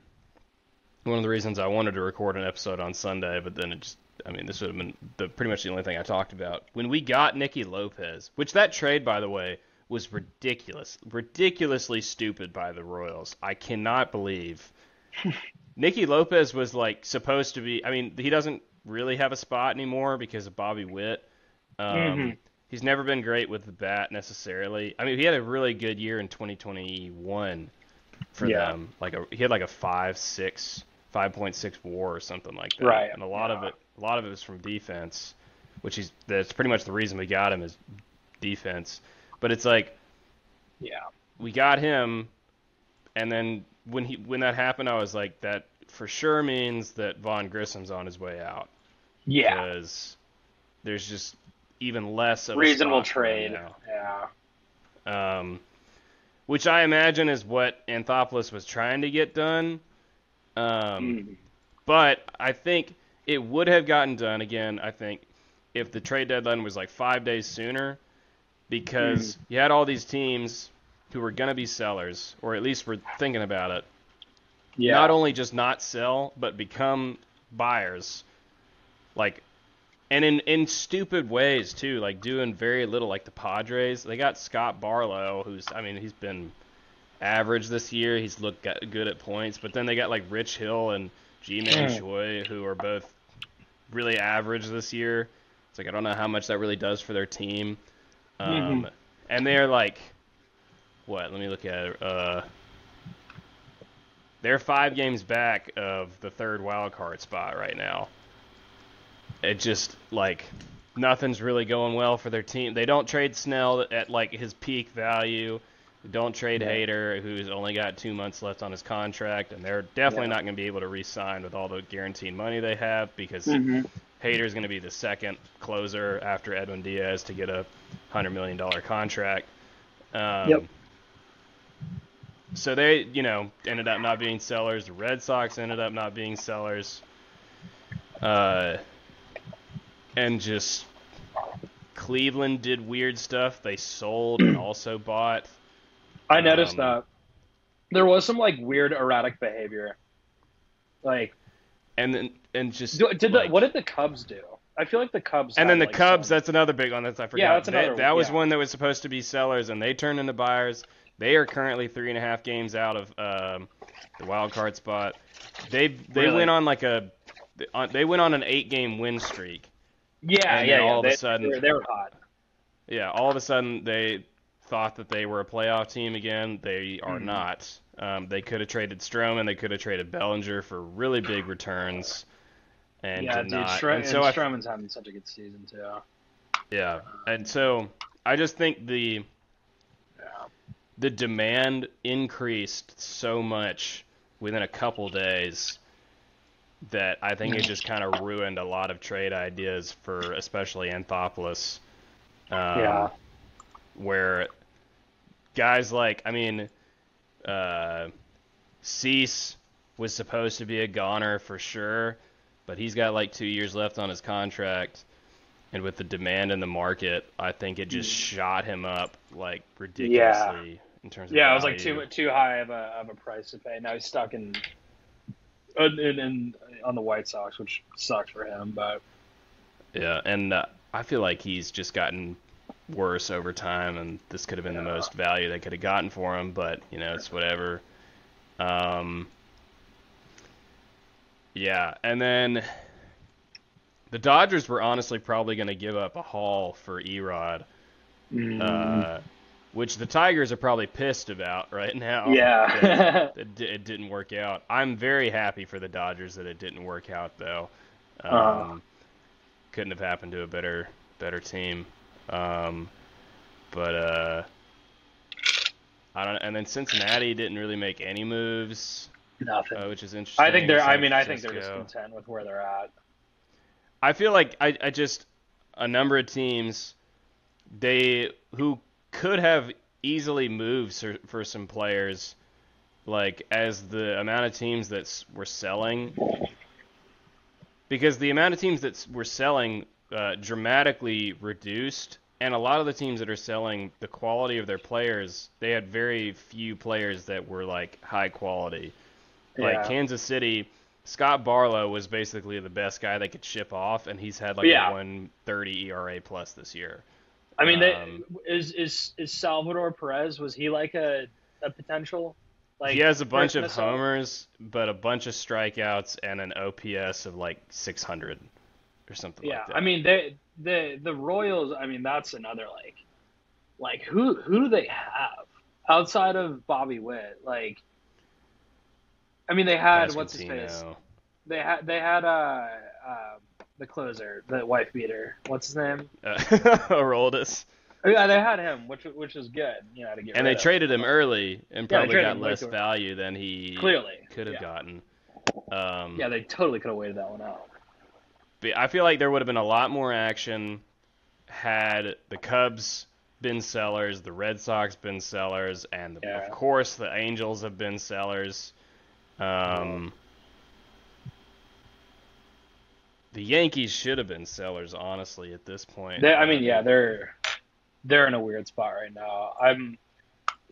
one of the reasons I wanted to record an episode on Sunday, but then it just, this would have been pretty much the only thing I talked about. When we got Nicky Lopez, which that trade, by the way, was ridiculously stupid by the Royals. I cannot believe. Nicky Lopez was, supposed to be, he doesn't really have a spot anymore because of Bobby Witt. Mm-hmm. He's never been great with the bat necessarily. He had a really good year in 2021 for them. He had 5.6 WAR or something like that. Right. And a lot of it was from defense, which is that's pretty much the reason we got him is defense. But it's we got him, and then when that happened, I was like, that for sure means that Vaughn Grissom's on his way out. Yeah. Because there's just even less of a reasonable trade right now. Which I imagine is what Anthopoulos was trying to get done. But I think it would have gotten done again, I think, if the trade deadline was 5 days sooner, because you had all these teams who were going to be sellers, or at least were thinking about it. Yeah. Not only just not sell, but become buyers. And in stupid ways, too, doing very little, the Padres. They got Scott Barlow, who's, he's been average this year. He's looked good at points. But then they got, Rich Hill and G-Man Choi, who are both really average this year. It's I don't know how much that really does for their team. And they're, what? Let me look at it. They're 5 games back of the third wild card spot right now. It just, nothing's really going well for their team. They don't trade Snell at, his peak value. They don't trade Hader, who's only got 2 months left on his contract, and they're definitely not going to be able to re-sign with all the guaranteed money they have because Hader's going to be the second closer after Edwin Diaz to get a $100 million contract. So they, ended up not being sellers. The Red Sox ended up not being sellers. And just Cleveland did weird stuff. They sold and also bought. I noticed that. There was some, weird erratic behavior. What did the Cubs do? I feel like the Cubs... And then the Cubs, that's another big one that I forgot. Yeah, that's another one. That was one that was supposed to be sellers, and they turned into buyers. They are currently 3.5 games out of the wild card spot. They really? Went on, They went on an 8-game win streak. They were hot. Yeah, all of a sudden they thought that they were a playoff team again. They are not. They could have traded Stroman. They could have traded Bellinger for really big returns. And not. Stroman's having such a good season, too. Yeah, and so I just think the demand increased so much within a couple days that I think it just kind of ruined a lot of trade ideas for especially Anthopoulos. Where guys Cease was supposed to be a goner for sure, but he's got 2 years left on his contract. And with the demand in the market, I think it just shot him up ridiculously in terms of value. It was too high of a price to pay. Now he's stuck in... And on the White Sox, which sucks for him, but yeah, and I feel like he's just gotten worse over time, and this could have been the most value they could have gotten for him, but it's whatever. And then The Dodgers were honestly probably going to give up a haul for Erod, which the Tigers are probably pissed about right now. Yeah. It didn't work out. I'm very happy for the Dodgers that it didn't work out, though. Couldn't have happened to a better team. But I don't. And then Cincinnati didn't really make any moves. Nothing. Which is interesting. I think they're just content with where they're at. I feel like a number of teams, who could have easily moved for some players, like as the amount of teams that were selling, because the amount of teams that were selling dramatically reduced, and a lot of the teams that are selling, the quality of their players, they had very few players that were like high quality, like Kansas City. Scott Barlow was basically the best guy they could ship off, and he's had like a 1.30 ERA plus this year. I mean, is Salvador Perez, was he like a potential? Like, he has a bunch of homers, but a bunch of strikeouts and an OPS of like 600 or something like that. Yeah, I mean, the Royals, I mean, that's another like who do they have outside of Bobby Witt? Like, I mean, they had what's his face? They had the closer, the wife beater. What's his name? Aroldis. Yeah, they had him, which was good. You know, to get. And rid they of. Traded him early and probably got less value than he clearly could have gotten. Yeah, they totally could have waited that one out. But I feel like there would have been a lot more action had the Cubs been sellers, the Red Sox been sellers, and of course the Angels have been sellers. The Yankees should have been sellers, honestly, at this point. They're in a weird spot right now. I'm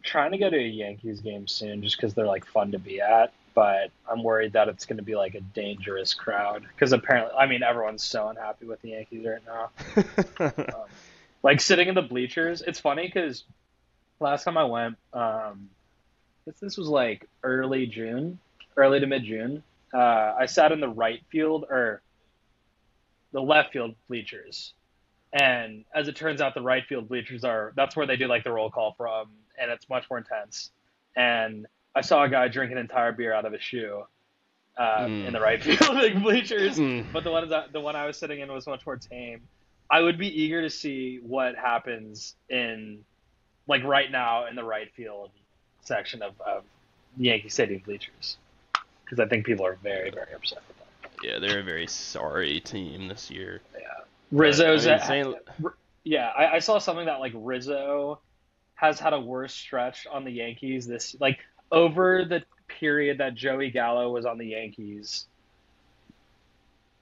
trying to go to a Yankees game soon just because they're like fun to be at, but I'm worried that it's going to be like a dangerous crowd because apparently, I mean, everyone's so unhappy with the Yankees right now. Like sitting in the bleachers, it's funny because last time I went, this was like early to mid-June. I sat in the right field or the left field bleachers. And as it turns out, the right field bleachers that's where they do like the roll call from. And it's much more intense. And I saw a guy drink an entire beer out of his shoe in the right field like bleachers. But the one I was sitting in was much more tame. I would be eager to see what happens in like right now in the right field section of Yankee Stadium bleachers, because I think people are very, very upset with that. Yeah, they're a very sorry team this year. Yeah, Rizzo's. But, I mean, I saw something that like Rizzo has had a worse stretch on the Yankees this, like over the period that Joey Gallo was on the Yankees.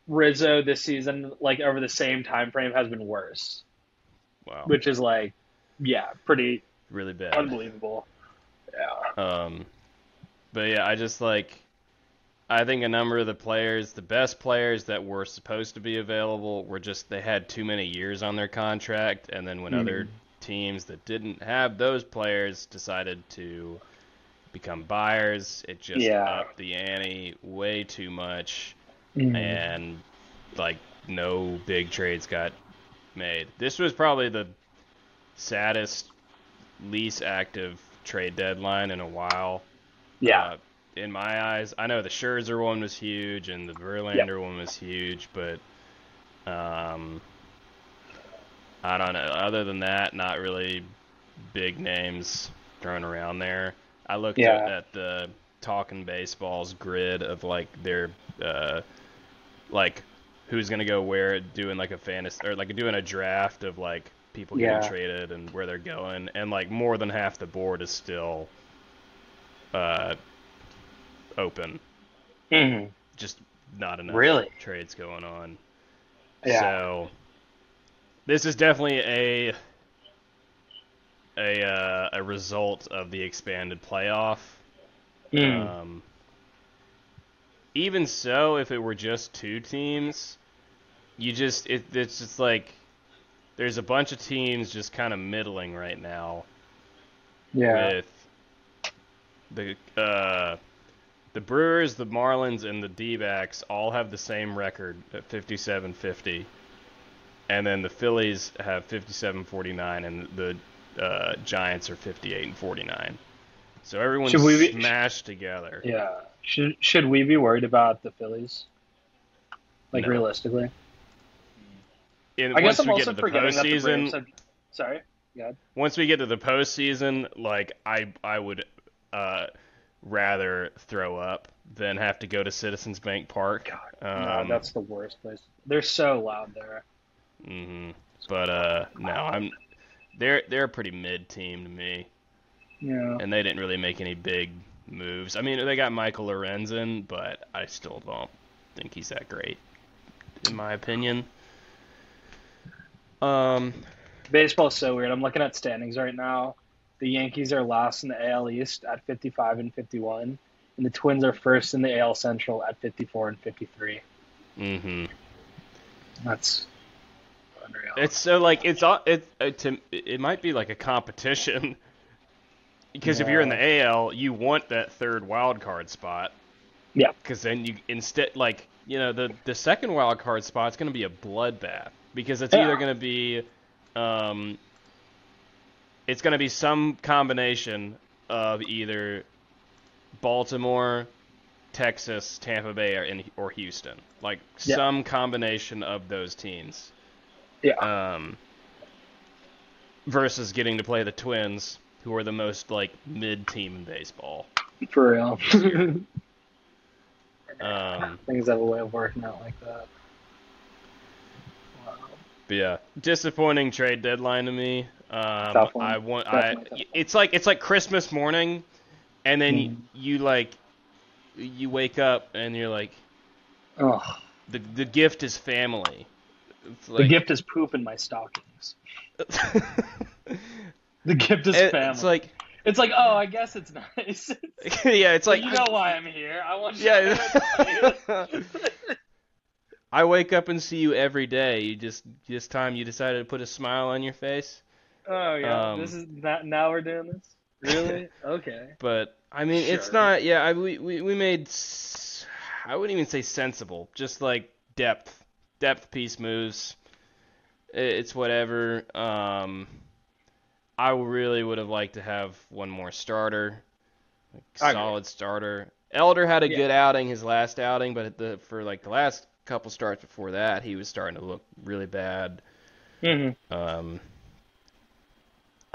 Rizzo this season, like over the same time frame, has been worse. Wow. Which is like, pretty really bad, unbelievable. Yeah. But yeah, I think a number of the best players that were supposed to be available were just, they had too many years on their contract. And then when other teams that didn't have those players decided to become buyers, it just upped the ante way too much. And like no big trades got made. This was probably the saddest, least active trade deadline in a while. In my eyes, I know the Scherzer one was huge and the Verlander one was huge, but I don't know, other than that, not really big names thrown around there. I looked at the Talkin' Baseball's grid of like their like who's gonna go where, doing like a fantasy or like doing a draft of like people getting traded and where they're going, and like more than half the board is still open. Just not enough trades going on. So this is definitely a result of the expanded playoff. Even so, if it were just two teams, it's just like there's a bunch of teams just kind of middling right now. Yeah. With the The Brewers, the Marlins, and the D-backs all have the same record at 57-50. And then the Phillies have 57-49, and the Giants are 58-49. So everyone's smashed together. Yeah. Should we be worried about the Phillies? Like, no. Realistically? I guess I'm also forgetting that the Braves have... Sorry? Go ahead. Once we get to the postseason, like, I would... rather throw up than have to go to Citizens Bank Park. God, no, that's the worst place. They're so loud there. Mm-hmm. But no, they're a pretty mid team to me. Yeah. And they didn't really make any big moves. I mean, they got Michael Lorenzen, but I still don't think he's that great, in my opinion. Baseball's so weird. I'm looking at standings right now. The Yankees are last in the AL East at 55-51, and the Twins are first in the AL Central at 54-53. Mm-hmm. That's unreal. It's so like it might be like a competition because if you're in the AL, you want that third wild card spot. Yeah. Because then you instead like you know the second wild card spot is going to be a bloodbath because it's either going to be. It's going to be some combination of either Baltimore, Texas, Tampa Bay, or Houston. Like, some combination of those teams. Yeah. Versus getting to play the Twins, who are the most, like, mid-team in baseball. For real. Things have a way of working out like that. Wow. But yeah, disappointing trade deadline to me. It's like Christmas morning, and then you wake up and you're like, oh, the gift is family. It's like, the gift is poop in my stockings. The gift is family. It's like oh, I guess it's nice. Yeah, it's like you know why I'm here. I want you to I wake up and see you every day. You just this time you decided to put a smile on your face. Oh yeah, this is not, now we're doing this. Really? Okay. But I mean, sure. It's not. Yeah, we made. I wouldn't even say sensible. Just like depth piece moves. It's whatever. I really would have liked to have one more starter, solid starter. Elder had a good outing, his last outing, but for the last couple starts before that, he was starting to look really bad. Mm-hmm.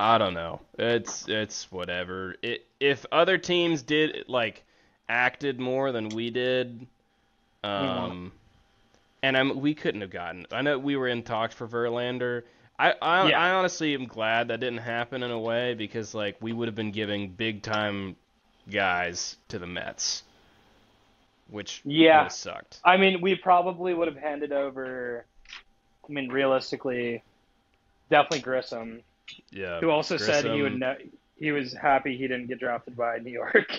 I don't know. It's whatever. If other teams did acted more than we did, and we couldn't have gotten. I know we were in talks for Verlander. I honestly am glad that didn't happen in a way because we would have been giving big time guys to the Mets, which would have sucked. I mean, we probably would have handed over. I mean, realistically, definitely Grissom. Yeah. Who also Grissom, said he was happy he didn't get drafted by New York.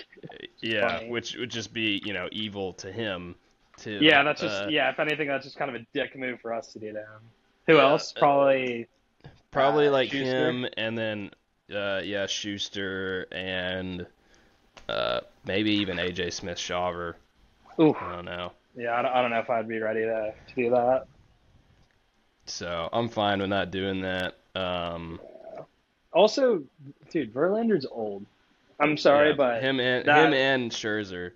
Yeah, which would just be evil to him. Yeah, that's just if anything, that's just kind of a dick move for us to do to him. Who else? Probably like Schuster. Him, and then Schuster, and maybe even AJ Smith-Shawver. Ooh. I don't know. Yeah, I don't know if I'd be ready to do that. So I'm fine with not doing that. Also, dude, Verlander's old. I'm sorry, but him and Scherzer.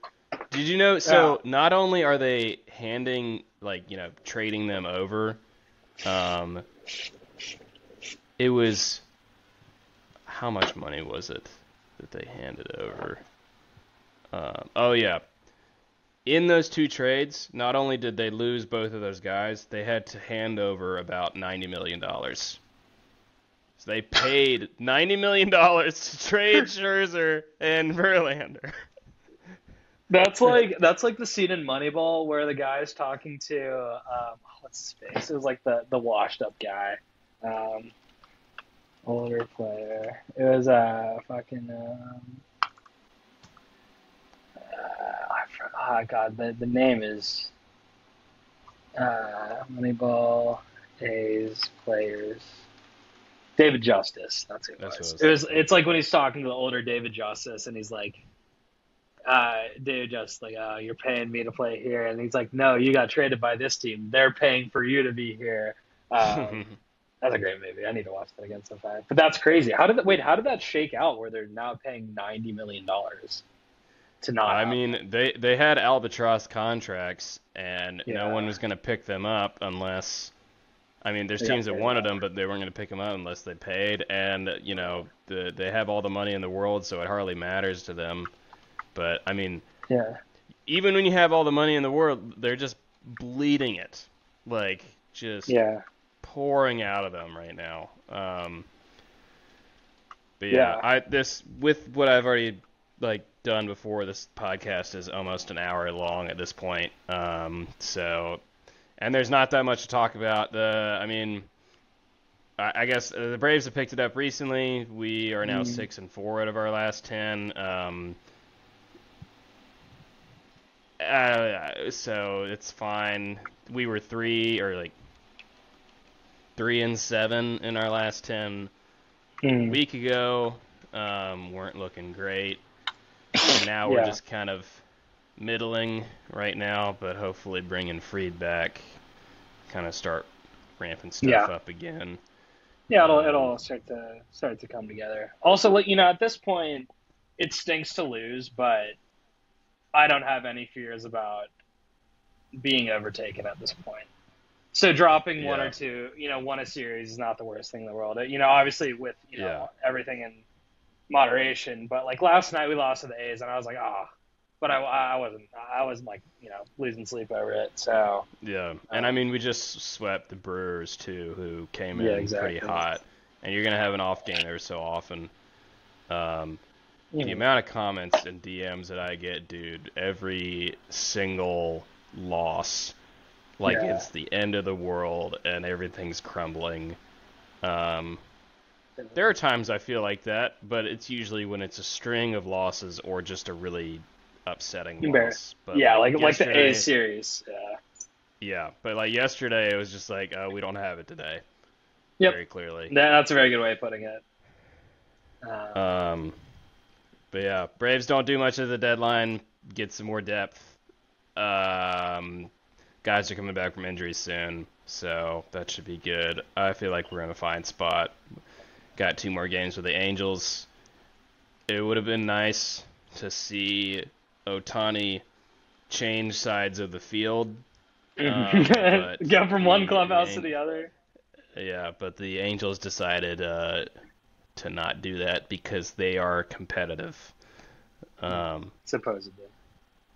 Did you know? So not only are they handing, trading them over, it was how much money was it that they handed over? In those two trades, not only did they lose both of those guys, they had to hand over about $90 million. So they paid $90 million to trade Scherzer and Verlander. That's like the scene in Moneyball where the guy is talking to what's his face? It was the washed up guy, older player. It was fucking I forgot. God, the name is Moneyball A's players. David Justice. That's who it was. It's like when he's talking to the older David Justice, and he's like, dude, just like, oh, you're paying me to play here. And he's like, no, you got traded by this team. They're paying for you to be here. That's a great movie. I need to watch that again sometime. But that's crazy. How did that shake out where they're now paying $90 million to not? I mean, they had albatross contracts, and no one was going to pick them up unless, I mean, there's teams that wanted them, but they weren't going to pick them up unless they paid. And, you know, they have all the money in the world, so it hardly matters to them. But, I mean, even when you have all the money in the world, they're just bleeding it. Like, just... Yeah. Pouring out of them right now. But with what I've already done before, this podcast is almost an hour long at this point. And there's not that much to talk about. I guess the Braves have picked it up recently. We are now 6-4 out of our last 10. So it's fine. We were 3-7 in our last 10 a week ago. Weren't looking great. And now we're just kind of middling right now, but hopefully bringing Fried back, kind of start ramping stuff up again. Yeah, it'll start to come together. Also, at this point, it stinks to lose, but I don't have any fears about being overtaken at this point. So dropping one or two, one a series is not the worst thing in the world. Obviously with, everything in moderation, but last night we lost to the A's and I was like, ah, but I wasn't losing sleep over it. So, And we just swept the Brewers too, who came in pretty hot, and you're going to have an off game every so often. The amount of comments and DMs that I get, dude, every single loss, it's the end of the world and everything's crumbling. There are times I feel like that, but it's usually when it's a string of losses or just a really upsetting loss. But yesterday, the A series. Yeah, but yesterday it was just like, oh, we don't have it today. Yep. Very clearly. That's a very good way of putting it. But yeah, Braves don't do much at the deadline. Get some more depth. Guys are coming back from injuries soon, so that should be good. I feel like we're in a fine spot. Got 2 more games with the Angels. It would have been nice to see Otani change sides of the field. Go from one clubhouse to the other. Yeah, but the Angels decided to not do that because they are competitive. Supposedly.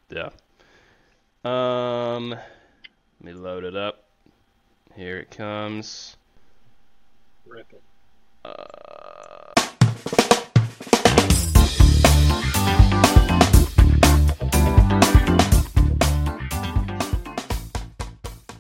Yeah. Let me load it up. Here it comes. Rip it.